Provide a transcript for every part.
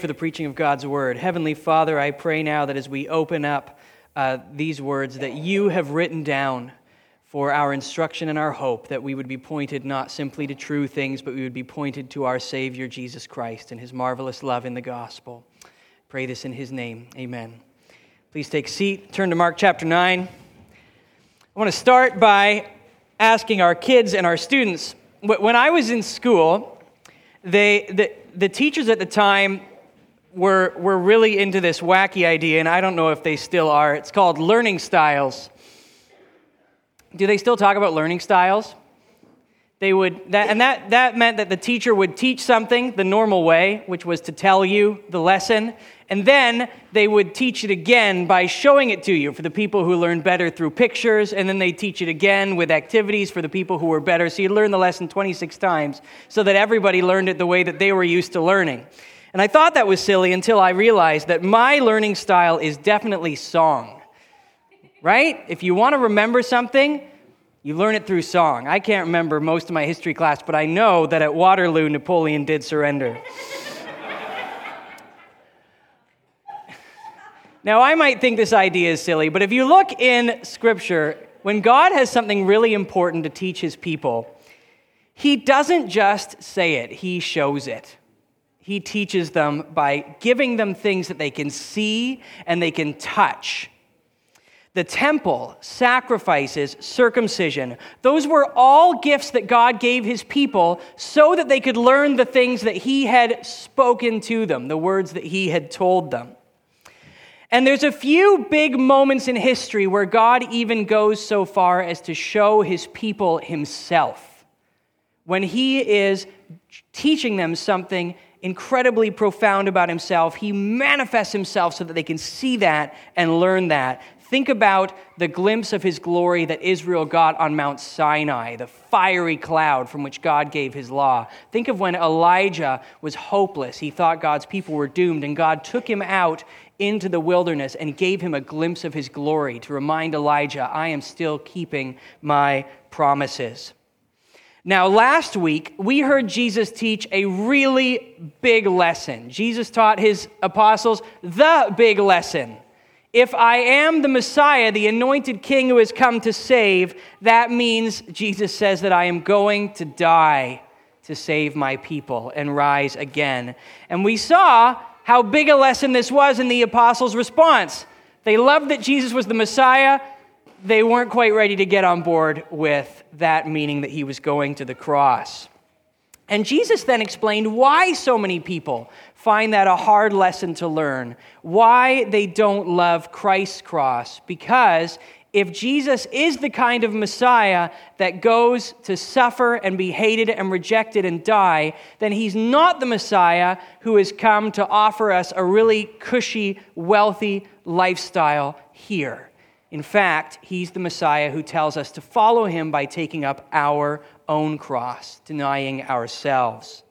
For the preaching of God's word. Heavenly Father, I pray now that as we open up these words that you have written down for our instruction and our hope, that we would be pointed not simply to true things, but we would be pointed to our Savior Jesus Christ and his marvelous love in the gospel. Pray this in his name. Amen. Please take a seat. Turn to Mark chapter 9. I want to start by asking our kids and our students. When I was in school, the teachers at the time were really into this wacky idea, and I don't know if they still are. It's called learning styles. Do they still talk about learning styles? They would, that meant that the teacher would teach something the normal way, which was to tell you the lesson, and then they would teach it again by showing it to you for the people who learned better through pictures, and then they teach it again with activities for the people who were better. So you learn the lesson 26 times so that everybody learned it the way that they were used to learning. And I thought that was silly until I realized that my learning style is definitely song, right? If you want to remember something, you learn it through song. I can't remember most of my history class, but I know that at Waterloo, Napoleon did surrender. Now, I might think this idea is silly, but if you look in Scripture, when God has something really important to teach his people, he doesn't just say it, he shows it. He teaches them by giving them things that they can see and they can touch. The temple, sacrifices, circumcision, those were all gifts that God gave his people so that they could learn the things that he had spoken to them, the words that he had told them. And there's a few big moments in history where God even goes so far as to show his people himself, when he is teaching them something incredibly profound about himself. He manifests himself so that they can see that and learn that. Think about the glimpse of his glory that Israel got on Mount Sinai, the fiery cloud from which God gave his law. Think of when Elijah was hopeless. He thought God's people were doomed, and God took him out into the wilderness and gave him a glimpse of his glory to remind Elijah, I am still keeping my promises. Now, last week, we heard Jesus teach a really big lesson. Jesus taught his apostles the big lesson. If I am the Messiah, the anointed king who has come to save, that means, Jesus says, that I am going to die to save my people and rise again. And we saw how big a lesson this was in the apostles' response. They loved that Jesus was the Messiah. They weren't quite ready to get on board with that meaning that he was going to the cross. And Jesus then explained why so many people find that a hard lesson to learn, why they don't love Christ's cross, because if Jesus is the kind of Messiah that goes to suffer and be hated and rejected and die, then he's not the Messiah who has come to offer us a really cushy, wealthy lifestyle here. In fact, he's the Messiah who tells us to follow him by taking up our own cross, denying ourselves.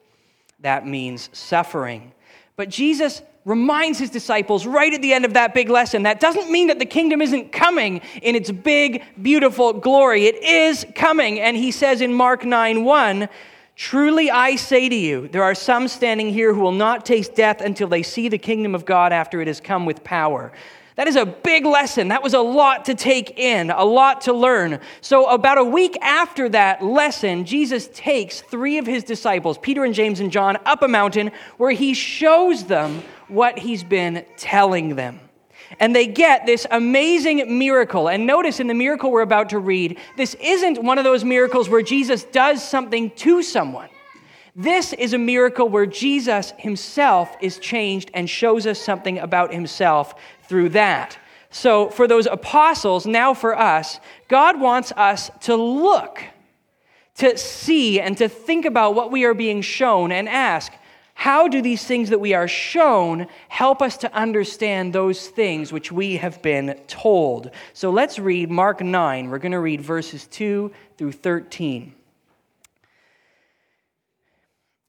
That means suffering. But Jesus reminds his disciples right at the end of that big lesson, that doesn't mean that the kingdom isn't coming in its big, beautiful glory. It is coming. And he says in Mark 9:1, truly I say to you, there are some standing here who will not taste death until they see the kingdom of God after it has come with power. That is a big lesson. That was a lot to take in, a lot to learn. So about a week after that lesson, Jesus takes three of his disciples, Peter and James and John, up a mountain where he shows them what he's been telling them. And they get this amazing miracle. And notice in the miracle we're about to read, this isn't one of those miracles where Jesus does something to someone. This is a miracle where Jesus himself is changed and shows us something about himself through that. So for those apostles, now for us, God wants us to look, to see, and to think about what we are being shown and ask, how do these things that we are shown help us to understand those things which we have been told? So let's read Mark 9. We're going to read verses 2 through 13.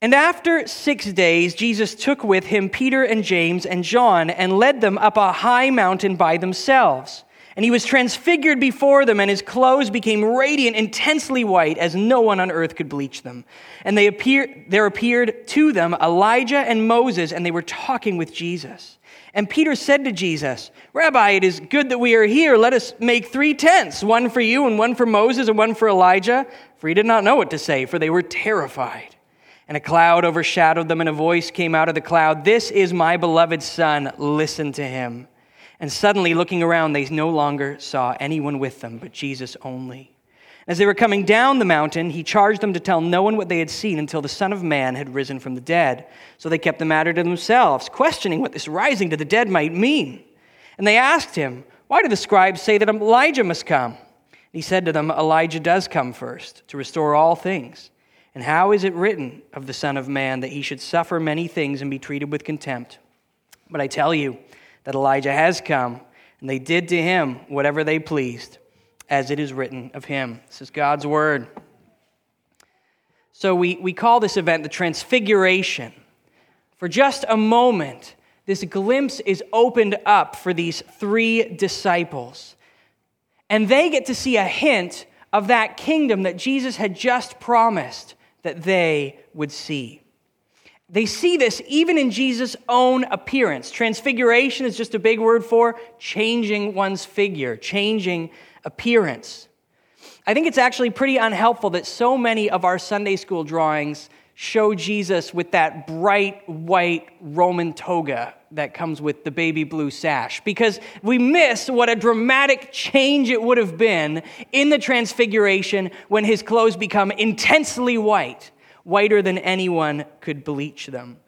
And after 6 days, Jesus took with him Peter and James and John and led them up a high mountain by themselves. And he was transfigured before them, and his clothes became radiant, intensely white, as no one on earth could bleach them. And there appeared to them Elijah and Moses, and they were talking with Jesus. And Peter said to Jesus, "Rabbi, it is good that we are here. Let us make three tents, one for you and one for Moses and one for Elijah." For he did not know what to say, for they were terrified. And a cloud overshadowed them, and a voice came out of the cloud, "This is my beloved son, listen to him." And suddenly, looking around, they no longer saw anyone with them, but Jesus only. As they were coming down the mountain, he charged them to tell no one what they had seen until the Son of Man had risen from the dead. So they kept the matter to themselves, questioning what this rising to the dead might mean. And they asked him, "Why do the scribes say that Elijah must come?" And he said to them, "Elijah does come first to restore all things. And how is it written of the Son of Man that he should suffer many things and be treated with contempt? But I tell you that Elijah has come, and they did to him whatever they pleased, as it is written of him." This is God's word. So we call this event the Transfiguration. For just a moment, this glimpse is opened up for these three disciples. And they get to see a hint of that kingdom that Jesus had just promised that they would see. They see this even in Jesus' own appearance. Transfiguration is just a big word for changing one's figure, changing appearance. I think it's actually pretty unhelpful that so many of our Sunday school drawings show Jesus with that bright white Roman toga that comes with the baby blue sash, because we miss what a dramatic change it would have been in the Transfiguration when his clothes become intensely white, whiter than anyone could bleach them.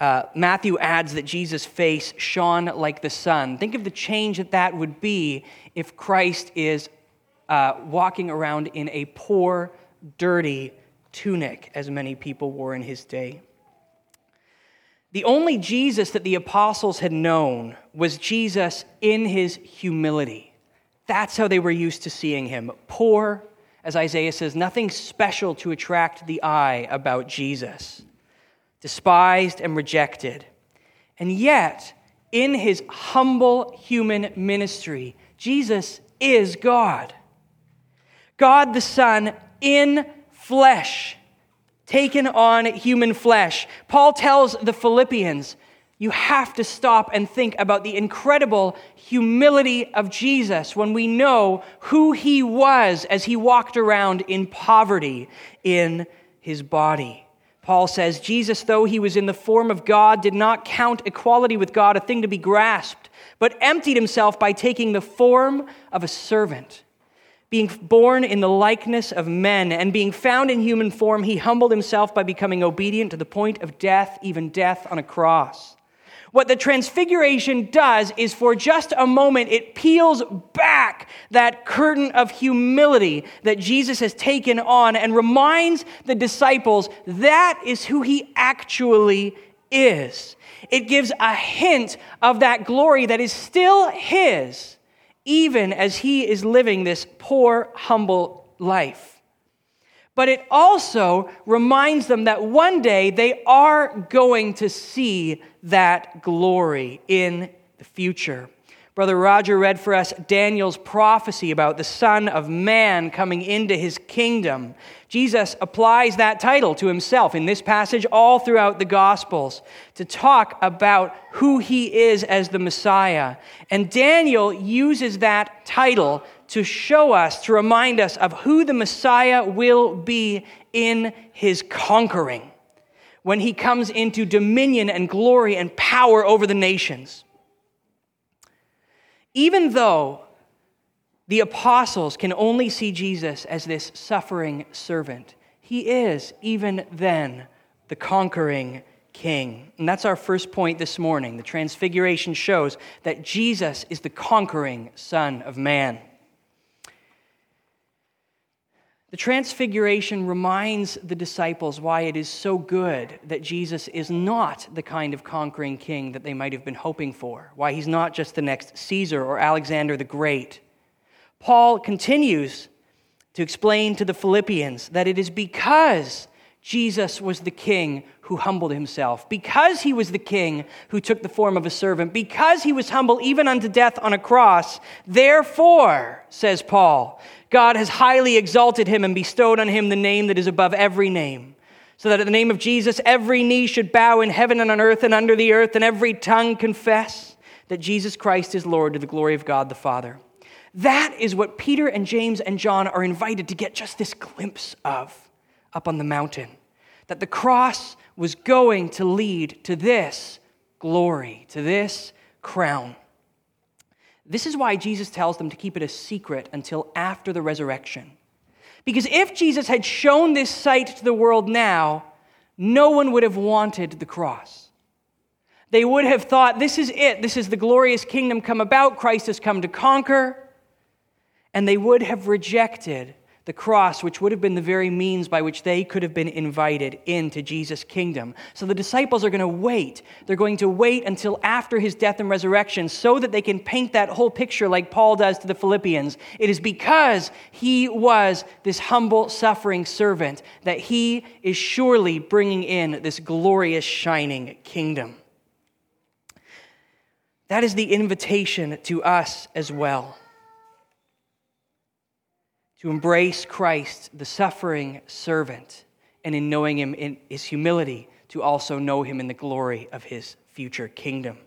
Matthew adds that Jesus' face shone like the sun. Think of the change that would be if Christ is walking around in a poor, dirty tunic, as many people wore in his day. The only Jesus that the apostles had known was Jesus in his humility. That's how they were used to seeing him. Poor, as Isaiah says, nothing special to attract the eye about Jesus. Despised and rejected. And yet, in his humble human ministry, Jesus is God. God the Son in flesh, taken on human flesh. Paul tells the Philippians, you have to stop and think about the incredible humility of Jesus when we know who he was as he walked around in poverty in his body. Paul says, Jesus, though he was in the form of God, did not count equality with God a thing to be grasped, but emptied himself by taking the form of a servant. Being born in the likeness of men and being found in human form, he humbled himself by becoming obedient to the point of death, even death on a cross. What the Transfiguration does is for just a moment, it peels back that curtain of humility that Jesus has taken on and reminds the disciples that is who he actually is. It gives a hint of that glory that is still his, even as he is living this poor, humble life. But it also reminds them that one day they are going to see that glory in the future. Brother Roger read for us Daniel's prophecy about the Son of Man coming into his kingdom. Jesus applies that title to himself in this passage all throughout the Gospels to talk about who he is as the Messiah. And Daniel uses that title to show us, to remind us of who the Messiah will be in his conquering when he comes into dominion and glory and power over the nations. Even though the apostles can only see Jesus as this suffering servant, he is, even then, the conquering king. And that's our first point this morning. The Transfiguration shows that Jesus is the conquering Son of Man. The Transfiguration reminds the disciples why it is so good that Jesus is not the kind of conquering king that they might have been hoping for, why he's not just the next Caesar or Alexander the Great. Paul continues to explain to the Philippians that it is because Jesus was the king who humbled himself. Because he was the king who took the form of a servant, because he was humble even unto death on a cross, therefore, says Paul, God has highly exalted him and bestowed on him the name that is above every name, so that at the name of Jesus every knee should bow in heaven and on earth and under the earth, and every tongue confess that Jesus Christ is Lord, to the glory of God the Father. That is what Peter and James and John are invited to get just this glimpse of up on the mountain, that the cross was going to lead to this glory, to this crown. This is why Jesus tells them to keep it a secret until after the resurrection. Because if Jesus had shown this sight to the world now, no one would have wanted the cross. They would have thought, this is it. This is the glorious kingdom come about. Christ has come to conquer. And they would have rejected the cross, which would have been the very means by which they could have been invited into Jesus' kingdom. So the disciples are going to wait. They're going to wait until after his death and resurrection so that they can paint that whole picture like Paul does to the Philippians. It is because he was this humble, suffering servant that he is surely bringing in this glorious, shining kingdom. That is the invitation to us as well, to embrace Christ, the suffering servant, and in knowing him in his humility, to also know him in the glory of his future kingdom.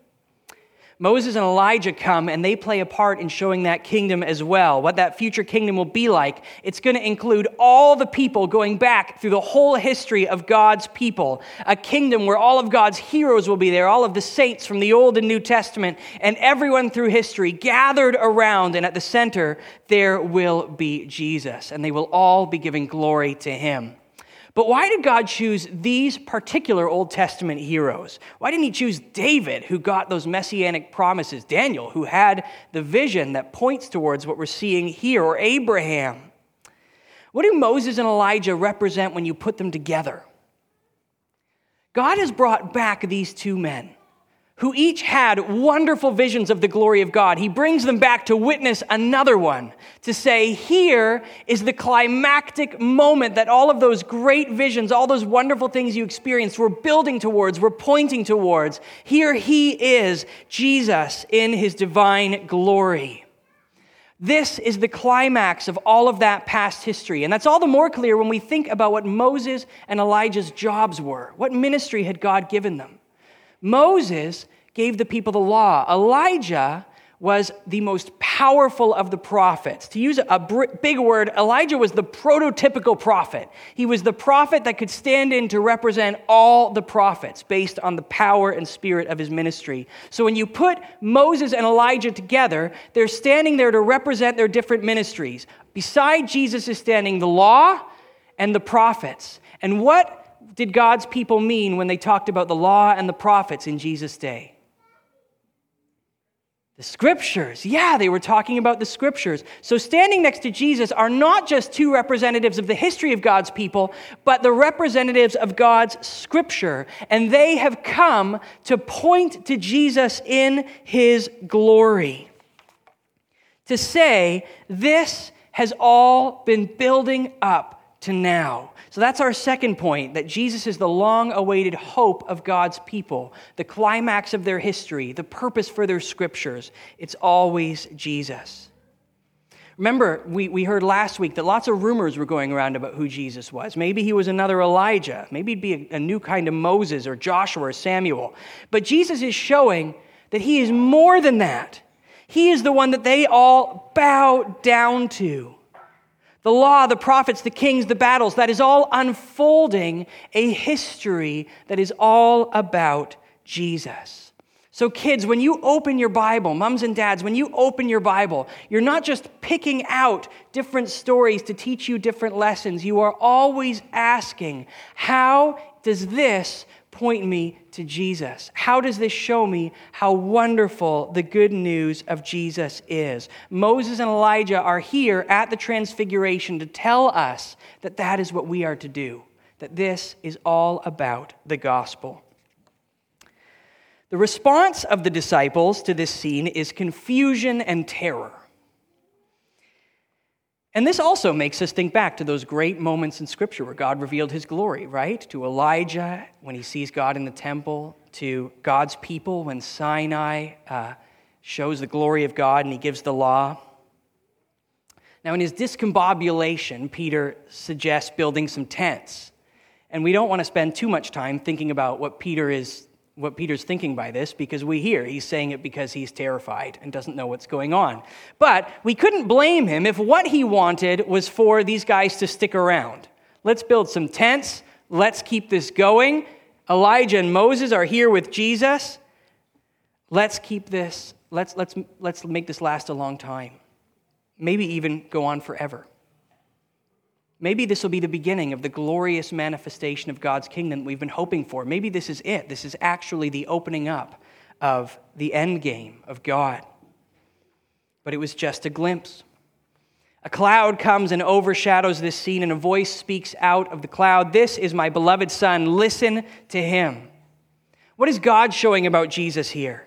Moses and Elijah come, and they play a part in showing that kingdom as well, what that future kingdom will be like. It's going to include all the people going back through the whole history of God's people, a kingdom where all of God's heroes will be there, all of the saints from the Old and New Testament, and everyone through history gathered around, and at the center there will be Jesus, and they will all be giving glory to him. But why did God choose these particular Old Testament heroes? Why didn't he choose David, who got those messianic promises? Daniel, who had the vision that points towards what we're seeing here, or Abraham? What do Moses and Elijah represent when you put them together? God has brought back these two men, who each had wonderful visions of the glory of God. He brings them back to witness another one, to say, here is the climactic moment that all of those great visions, all those wonderful things you experienced, were building towards, were pointing towards. Here he is, Jesus, in his divine glory. This is the climax of all of that past history. And that's all the more clear when we think about what Moses and Elijah's jobs were. What ministry had God given them? Moses gave the people the law. Elijah was the most powerful of the prophets. To use a big word, Elijah was the prototypical prophet. He was the prophet that could stand in to represent all the prophets based on the power and spirit of his ministry. So when you put Moses and Elijah together, they're standing there to represent their different ministries. Beside Jesus is standing the law and the prophets. And what did God's people mean when they talked about the law and the prophets in Jesus' day? The scriptures. Yeah, they were talking about the scriptures. So standing next to Jesus are not just two representatives of the history of God's people, but the representatives of God's scripture. And they have come to point to Jesus in his glory, to say, this has all been building up to now. So that's our second point, that Jesus is the long-awaited hope of God's people, the climax of their history, the purpose for their scriptures. It's always Jesus. Remember, we heard last week that lots of rumors were going around about who Jesus was. Maybe he was another Elijah. Maybe he'd be a new kind of Moses or Joshua or Samuel. But Jesus is showing that he is more than that. He is the one that they all bow down to. The law, the prophets, the kings, the battles, that is all unfolding a history that is all about Jesus. So kids, when you open your Bible, mums and dads, when you open your Bible, you're not just picking out different stories to teach you different lessons. You are always asking, how does this point me to Jesus? How does this show me how wonderful the good news of Jesus is? Moses and Elijah are here at the Transfiguration to tell us that that is what we are to do, that this is all about the gospel. The response of the disciples to this scene is confusion and terror. And this also makes us think back to those great moments in Scripture where God revealed his glory, right? To Elijah when he sees God in the temple, to God's people when Sinai shows the glory of God and he gives the law. Now, in his discombobulation, Peter suggests building some tents. And we don't want to spend too much time thinking about what Peter's thinking by this, because we hear he's saying it because he's terrified and doesn't know what's going on. But we couldn't blame him if what he wanted was for these guys to stick around. Let's build some tents. Let's keep this going. Elijah and Moses are here with Jesus. Let's keep this. Let's make this last a long time. Maybe even go on forever. Maybe this will be the beginning of the glorious manifestation of God's kingdom we've been hoping for. Maybe this is it. This is actually the opening up of the end game of God. But it was just a glimpse. A cloud comes and overshadows this scene, and a voice speaks out of the cloud, "This is my beloved Son. Listen to him." What is God showing about Jesus here?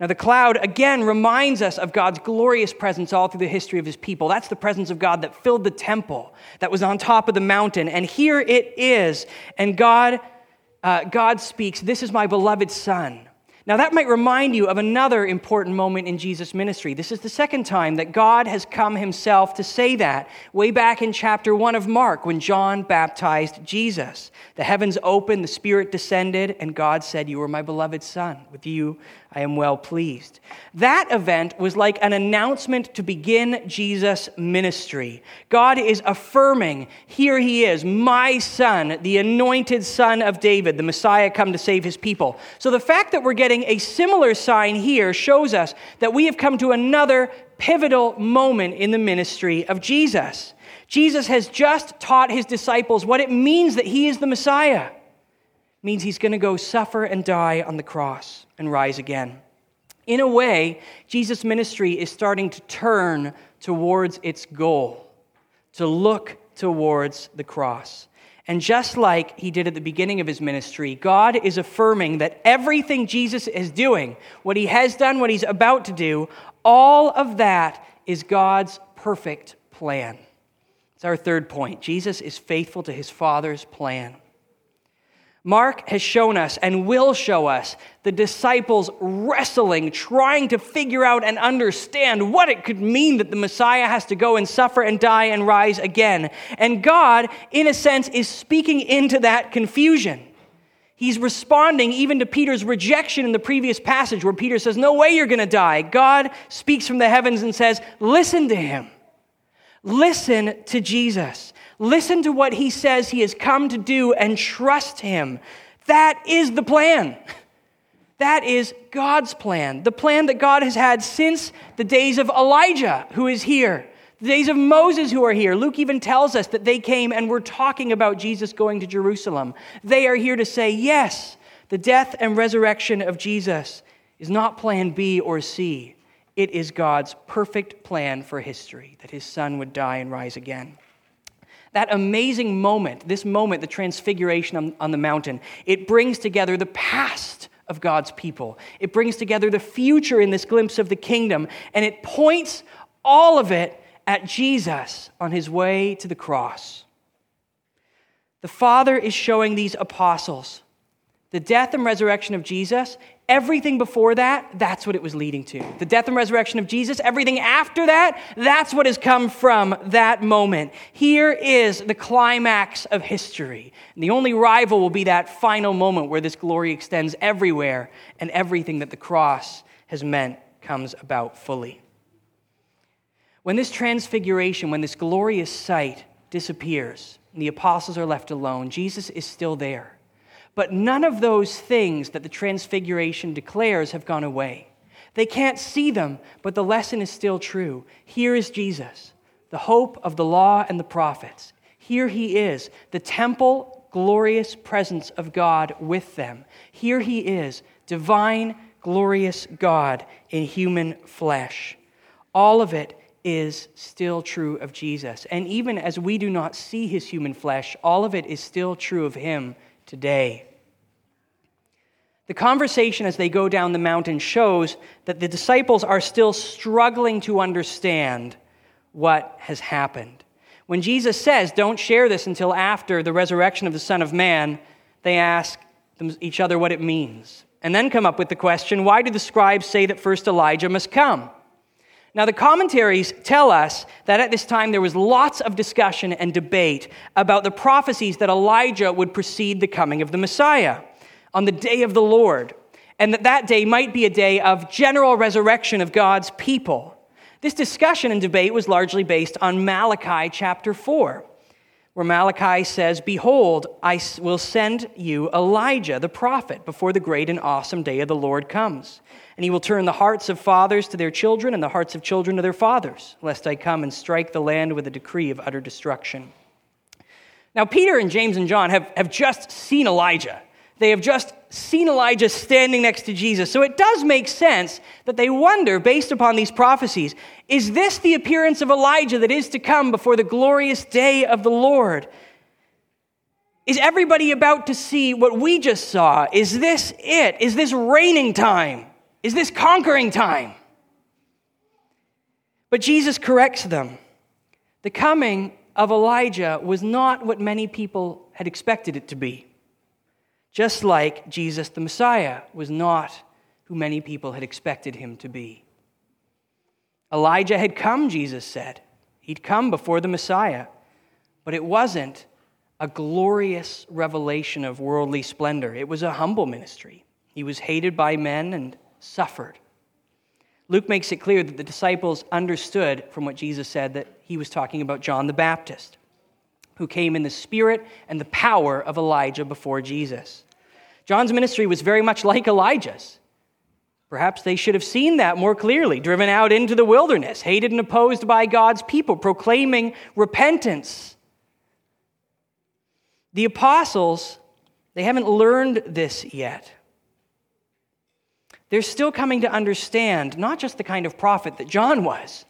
Now, the cloud, again, reminds us of God's glorious presence all through the history of his people. That's the presence of God that filled the temple, that was on top of the mountain, and here it is. And God speaks, "This is my beloved Son." Now, that might remind you of another important moment in Jesus' ministry. This is the second time that God has come himself to say that, way back in chapter 1 of Mark, when John baptized Jesus. The heavens opened, the Spirit descended, and God said, "You are my beloved Son. With you I am well pleased." That event was like an announcement to begin Jesus' ministry. God is affirming, here he is, my Son, the anointed Son of David, the Messiah come to save his people. So the fact that we're getting a similar sign here shows us that we have come to another pivotal moment in the ministry of Jesus. Jesus has just taught his disciples what it means that he is the Messiah. It means he's going to go suffer and die on the cross and rise again. In a way, Jesus' ministry is starting to turn towards its goal, to look towards the cross. And just like he did at the beginning of his ministry, God is affirming that everything Jesus is doing, what he has done, what he's about to do, all of that is God's perfect plan. It's our third point. Jesus is faithful to his Father's plan. Mark has shown us and will show us the disciples wrestling, trying to figure out and understand what it could mean that the Messiah has to go and suffer and die and rise again. And God, in a sense, is speaking into that confusion. He's responding even to Peter's rejection in the previous passage where Peter says, "No way you're going to die." God speaks from the heavens and says, "Listen to him. Listen to Jesus. Listen to what he says he has come to do and trust him." That is the plan. That is God's plan. The plan that God has had since the days of Elijah, who is here. The days of Moses, who are here. Luke even tells us that they came and were talking about Jesus going to Jerusalem. They are here to say, yes, the death and resurrection of Jesus is not plan B or C. It is God's perfect plan for history, that his Son would die and rise again. That amazing moment, this moment, the transfiguration on the mountain, it brings together the past of God's people. It brings together the future in this glimpse of the kingdom, and it points all of it at Jesus on his way to the cross. The Father is showing these apostles the death and resurrection of Jesus. Everything before that, that's what it was leading to. The death and resurrection of Jesus, everything after that, that's what has come from that moment. Here is the climax of history. And the only rival will be that final moment where this glory extends everywhere and everything that the cross has meant comes about fully. When this transfiguration, when this glorious sight disappears and the apostles are left alone, Jesus is still there. But none of those things that the transfiguration declares have gone away. They can't see them, but the lesson is still true. Here is Jesus, the hope of the law and the prophets. Here he is, the temple, glorious presence of God with them. Here he is, divine, glorious God in human flesh. All of it is still true of Jesus. And even as we do not see his human flesh, all of it is still true of him today. The conversation as they go down the mountain shows that the disciples are still struggling to understand what has happened. When Jesus says, don't share this until after the resurrection of the Son of Man, they ask each other what it means. And then come up with the question, why do the scribes say that first Elijah must come? Now, the commentaries tell us that at this time there was lots of discussion and debate about the prophecies that Elijah would precede the coming of the Messiah on the day of the Lord, and that day might be a day of general resurrection of God's people. This discussion and debate was largely based on Malachi chapter 4, where Malachi says, behold, I will send you Elijah, the prophet, before the great and awesome day of the Lord comes. And he will turn the hearts of fathers to their children and the hearts of children to their fathers, lest I come and strike the land with a decree of utter destruction. Now, Peter and James and John have just seen Elijah. They have just seen Elijah standing next to Jesus. So it does make sense that they wonder, based upon these prophecies, is this the appearance of Elijah that is to come before the glorious day of the Lord? Is everybody about to see what we just saw? Is this it? Is this reigning time? Is this conquering time? But Jesus corrects them. The coming of Elijah was not what many people had expected it to be. Just like Jesus the Messiah was not who many people had expected him to be. Elijah had come, Jesus said. He'd come before the Messiah, but it wasn't a glorious revelation of worldly splendor. It was a humble ministry. He was hated by men and suffered. Luke makes it clear that the disciples understood from what Jesus said that he was talking about John the Baptist, who came in the spirit and the power of Elijah before Jesus. John's ministry was very much like Elijah's. Perhaps they should have seen that more clearly, driven out into the wilderness, hated and opposed by God's people, proclaiming repentance. The apostles, they haven't learned this yet. They're still coming to understand not just the kind of prophet that John was,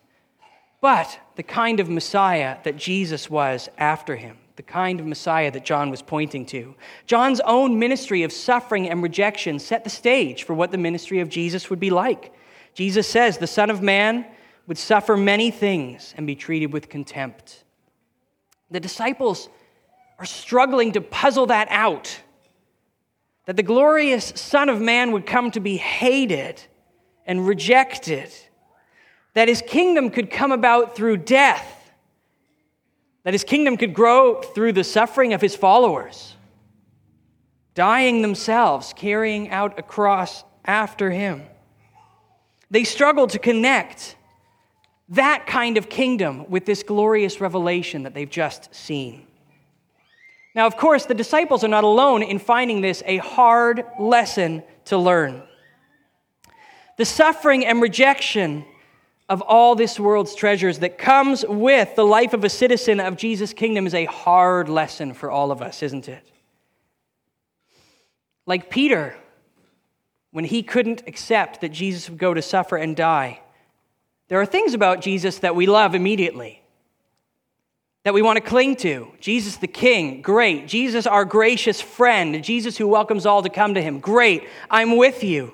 but the kind of Messiah that Jesus was after him, the kind of Messiah that John was pointing to. John's own ministry of suffering and rejection set the stage for what the ministry of Jesus would be like. Jesus says the Son of Man would suffer many things and be treated with contempt. The disciples are struggling to puzzle that out, that the glorious Son of Man would come to be hated and rejected, that his kingdom could come about through death, that his kingdom could grow through the suffering of his followers, dying themselves, carrying out a cross after him. They struggle to connect that kind of kingdom with this glorious revelation that they've just seen. Now, of course, the disciples are not alone in finding this a hard lesson to learn. The suffering and rejection of all this world's treasures that comes with the life of a citizen of Jesus' kingdom is a hard lesson for all of us, isn't it? Like Peter, when he couldn't accept that Jesus would go to suffer and die, there are things about Jesus that we love immediately, that we want to cling to. Jesus the King, great. Jesus our gracious friend. Jesus who welcomes all to come to him, great. I'm with you.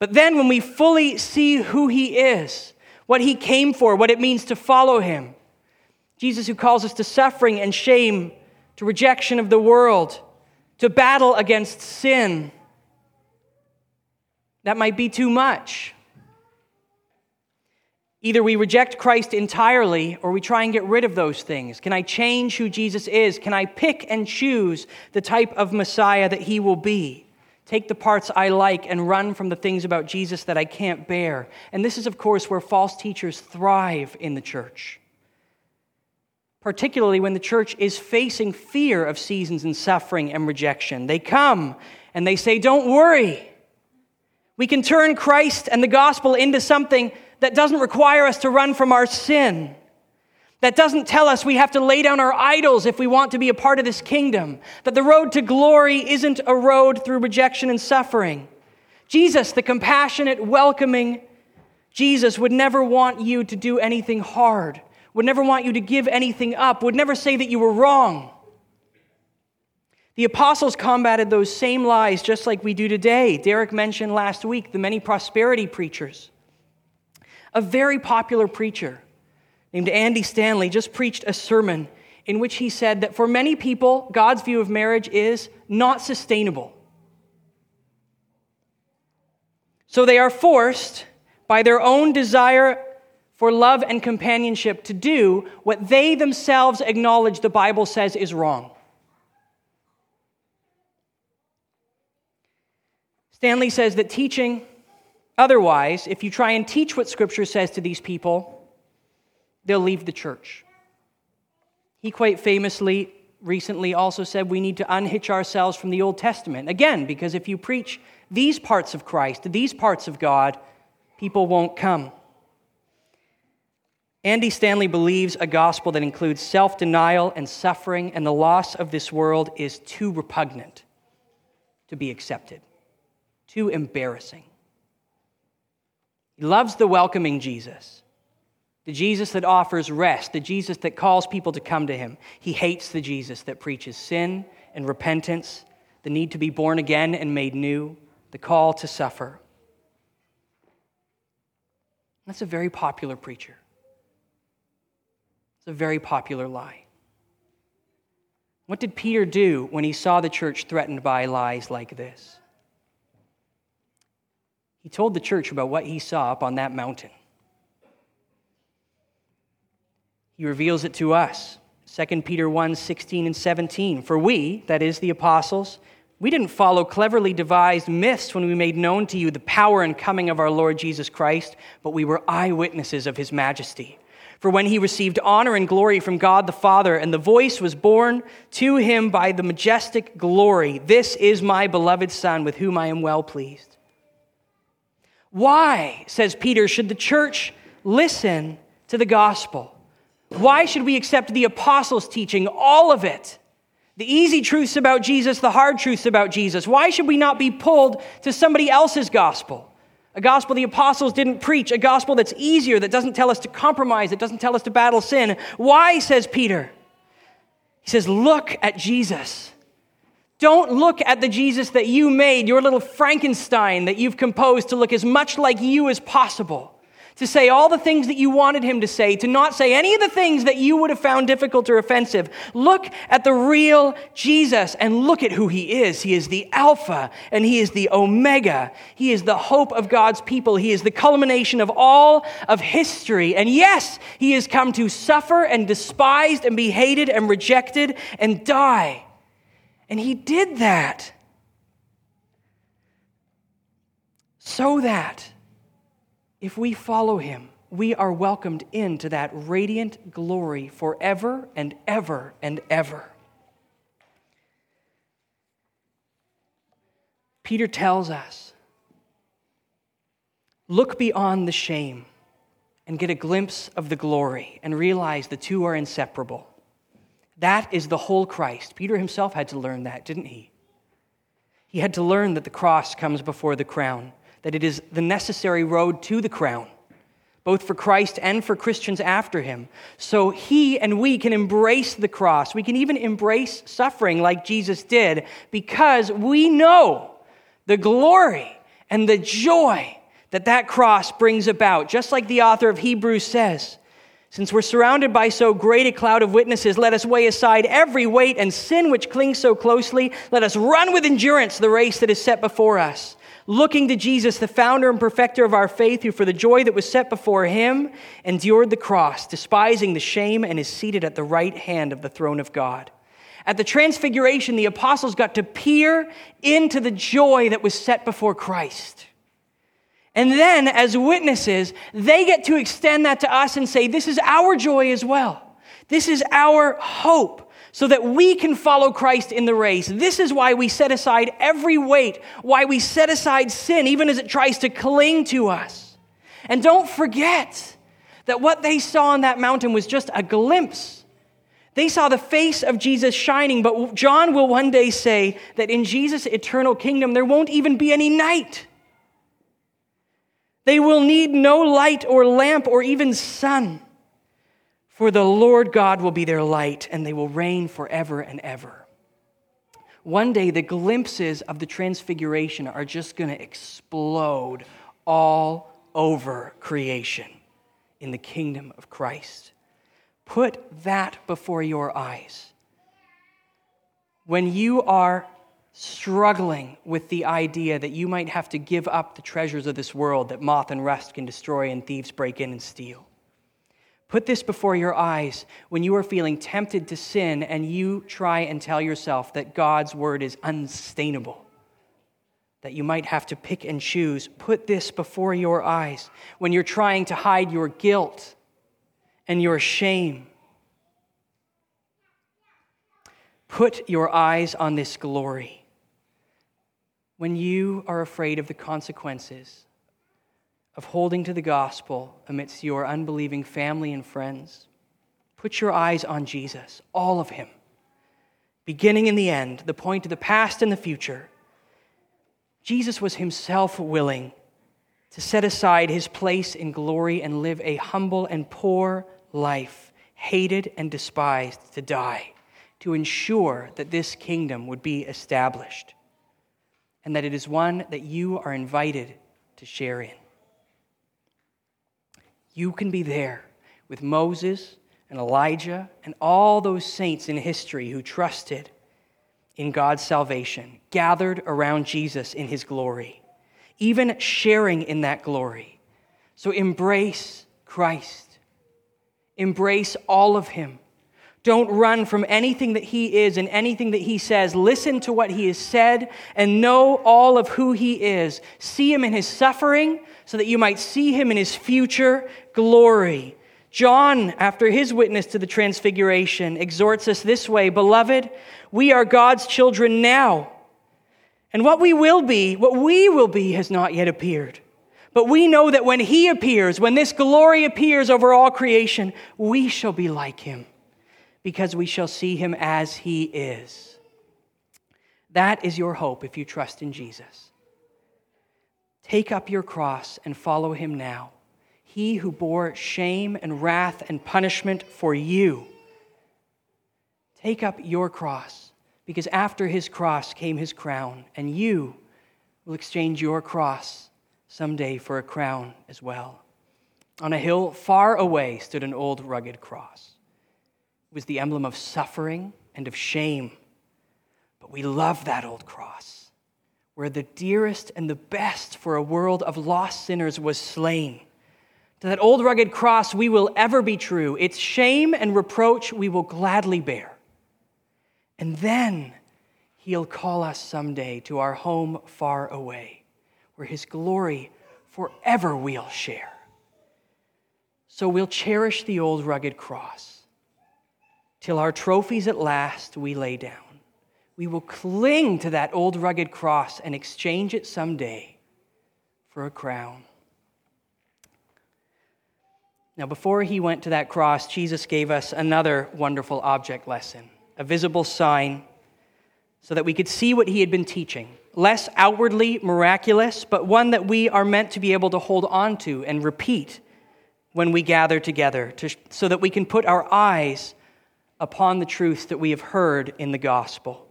But then when we fully see who he is, what he came for, what it means to follow him. Jesus who calls us to suffering and shame, to rejection of the world, to battle against sin. That might be too much. Either we reject Christ entirely or we try and get rid of those things. Can I change who Jesus is? Can I pick and choose the type of Messiah that he will be? Take the parts I like and run from the things about Jesus that I can't bear. And this is, of course, where false teachers thrive in the church, particularly when the church is facing fear of seasons and suffering and rejection. They come and they say, don't worry. We can turn Christ and the gospel into something that doesn't require us to run from our sin, that doesn't tell us we have to lay down our idols if we want to be a part of this kingdom, that the road to glory isn't a road through rejection and suffering. Jesus, the compassionate, welcoming Jesus, would never want you to do anything hard, would never want you to give anything up, would never say that you were wrong. The apostles combated those same lies just like we do today. Derek mentioned last week the many prosperity preachers. A very popular preacher named Andy Stanley just preached a sermon in which he said that for many people, God's view of marriage is not sustainable. So they are forced by their own desire for love and companionship to do what they themselves acknowledge the Bible says is wrong. Stanley says that teaching otherwise, if you try and teach what Scripture says to these people, they'll leave the church. He quite famously recently also said we need to unhitch ourselves from the Old Testament. Again, because if you preach these parts of Christ, these parts of God, people won't come. Andy Stanley believes a gospel that includes self-denial and suffering and the loss of this world is too repugnant to be accepted, too embarrassing. He loves the welcoming Jesus, the Jesus that offers rest, the Jesus that calls people to come to him. He hates the Jesus that preaches sin and repentance, the need to be born again and made new, the call to suffer. That's a very popular preacher. It's a very popular lie. What did Peter do when he saw the church threatened by lies like this? He told the church about what he saw up on that mountain. He reveals it to us. 2 Peter 1, 16 and 17. For we, that is the apostles, we didn't follow cleverly devised myths when we made known to you the power and coming of our Lord Jesus Christ, but we were eyewitnesses of his majesty. For when he received honor and glory from God the Father, and the voice was borne to him by the majestic glory, this is my beloved Son, with whom I am well pleased. Why, says Peter, should the church listen to the gospel? Why should we accept the apostles' teaching, all of it? The easy truths about Jesus, the hard truths about Jesus. Why should we not be pulled to somebody else's gospel? A gospel the apostles didn't preach, a gospel that's easier, that doesn't tell us to compromise, that doesn't tell us to battle sin. Why, says Peter? He says, look at Jesus. Don't look at the Jesus that you made, your little Frankenstein that you've composed to look as much like you as possible, to say all the things that you wanted him to say, to not say any of the things that you would have found difficult or offensive. Look at the real Jesus and look at who he is. He is the Alpha and he is the Omega. He is the hope of God's people. He is the culmination of all of history. And yes, he has come to suffer and despised and be hated and rejected and die. And he did that so that if we follow him, we are welcomed into that radiant glory forever and ever and ever. Peter tells us, look beyond the shame and get a glimpse of the glory and realize the two are inseparable. That is the whole Christ. Peter himself had to learn that, didn't he? He had to learn that the cross comes before the crown, that it is the necessary road to the crown, both for Christ and for Christians after him. So he and we can embrace the cross. We can even embrace suffering like Jesus did because we know the glory and the joy that that cross brings about. Just like the author of Hebrews says, since we're surrounded by so great a cloud of witnesses, let us weigh aside every weight and sin which clings so closely. Let us run with endurance the race that is set before us, looking to Jesus, the founder and perfecter of our faith, who for the joy that was set before him endured the cross, despising the shame, and is seated at the right hand of the throne of God. At the transfiguration, the apostles got to peer into the joy that was set before Christ. And then, as witnesses, they get to extend that to us and say, this is our joy as well. This is our hope, so that we can follow Christ in the race. This is why we set aside every weight, why we set aside sin, even as it tries to cling to us. And don't forget that what they saw on that mountain was just a glimpse. They saw the face of Jesus shining, but John will one day say that in Jesus' eternal kingdom, there won't even be any night. They will need no light or lamp or even sun, for the Lord God will be their light, and they will reign forever and ever. One day, the glimpses of the transfiguration are just going to explode all over creation in the kingdom of Christ. Put that before your eyes. When you are struggling with the idea that you might have to give up the treasures of this world that moth and rust can destroy and thieves break in and steal. Put this before your eyes when you are feeling tempted to sin and you try and tell yourself that God's word is unsustainable, that you might have to pick and choose. Put this before your eyes when you're trying to hide your guilt and your shame. Put your eyes on this glory when you are afraid of the consequences of holding to the gospel amidst your unbelieving family and friends. Put your eyes on Jesus, all of him, beginning and the end, the point of the past and the future. Jesus was himself willing to set aside his place in glory and live a humble and poor life, hated and despised, to die, to ensure that this kingdom would be established and that it is one that you are invited to share in. You can be there with Moses and Elijah and all those saints in history who trusted in God's salvation, gathered around Jesus in his glory, even sharing in that glory. So embrace Christ. Embrace all of him. Don't run from anything that he is and anything that he says. Listen to what he has said and know all of who he is. See him in his suffering so that you might see him in his future glory. John, after his witness to the transfiguration, exhorts us this way, "Beloved, we are God's children now, and what we will be has not yet appeared. But we know that when he appears, when this glory appears over all creation, we shall be like him, because we shall see him as he is." That is your hope if you trust in Jesus. Take up your cross and follow him now. He who bore shame and wrath and punishment for you. Take up your cross, because after his cross came his crown, and you will exchange your cross someday for a crown as well. On a hill far away stood an old rugged cross. It was the emblem of suffering and of shame. But we love that old cross, where the dearest and the best for a world of lost sinners was slain. To that old rugged cross we will ever be true. Its shame and reproach we will gladly bear. And then he'll call us someday to our home far away, where his glory forever we'll share. So we'll cherish the old rugged cross, till our trophies at last we lay down. We will cling to that old rugged cross and exchange it someday for a crown. Now, before he went to that cross, Jesus gave us another wonderful object lesson, a visible sign, so that we could see what he had been teaching. Less outwardly miraculous, but one that we are meant to be able to hold on to and repeat when we gather together, so that we can put our eyes upon the truth that we have heard in the gospel.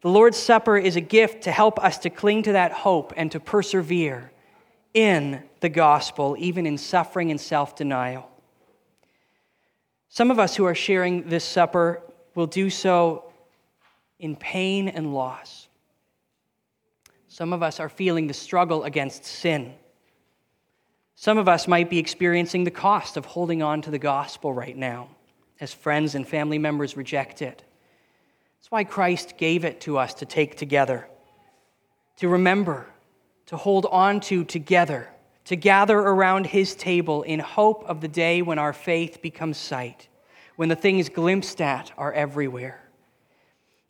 The Lord's Supper is a gift to help us to cling to that hope and to persevere in the gospel, even in suffering and self-denial. Some of us who are sharing this supper will do so in pain and loss. Some of us are feeling the struggle against sin. Some of us might be experiencing the cost of holding on to the gospel right now, as friends and family members reject it. That's why Christ gave it to us to take together, to remember, to hold on to together, to gather around his table in hope of the day when our faith becomes sight, when the things glimpsed at are everywhere.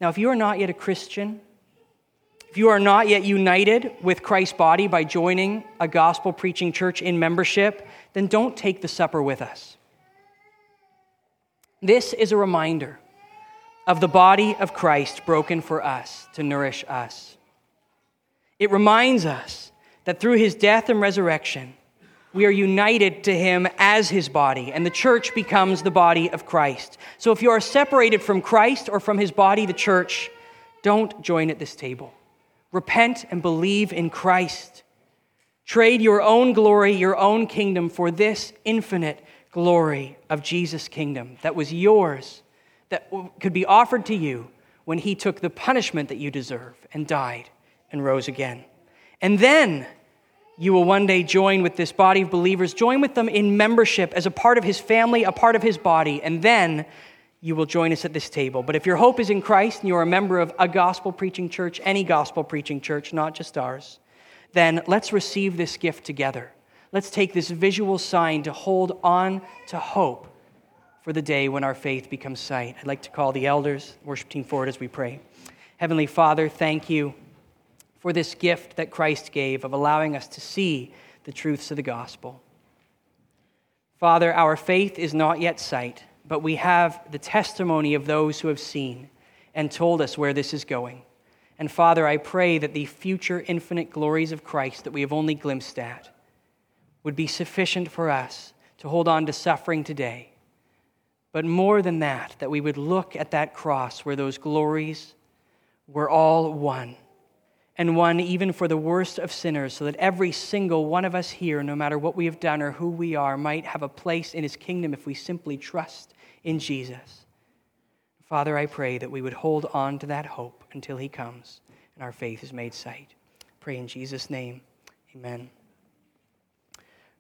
Now, if you are not yet a Christian, if you are not yet united with Christ's body by joining a gospel-preaching church in membership, then don't take the supper with us. This is a reminder of the body of Christ broken for us to nourish us. It reminds us that through his death and resurrection, we are united to him as his body, and the church becomes the body of Christ. So if you are separated from Christ or from his body, the church, don't join at this table. Repent and believe in Christ. Trade your own glory, your own kingdom for this infinite glory of Jesus' kingdom that was yours, that could be offered to you when he took the punishment that you deserve and died and rose again. And then you will one day join with this body of believers, join with them in membership as a part of his family, a part of his body, and then you will join us at this table. But if your hope is in Christ and you're a member of a gospel-preaching church, any gospel-preaching church, not just ours, then let's receive this gift together. Let's take this visual sign to hold on to hope for the day when our faith becomes sight. I'd like to call the elders, worship team forward as we pray. Heavenly Father, thank you for this gift that Christ gave of allowing us to see the truths of the gospel. Father, our faith is not yet sight, but we have the testimony of those who have seen and told us where this is going. And Father, I pray that the future infinite glories of Christ that we have only glimpsed at would be sufficient for us to hold on to suffering today. But more than that, that we would look at that cross where those glories were all one, and one even for the worst of sinners, so that every single one of us here, no matter what we have done or who we are, might have a place in his kingdom if we simply trust in Jesus. Father, I pray that we would hold on to that hope until he comes and our faith is made sight. Pray in Jesus' name, amen.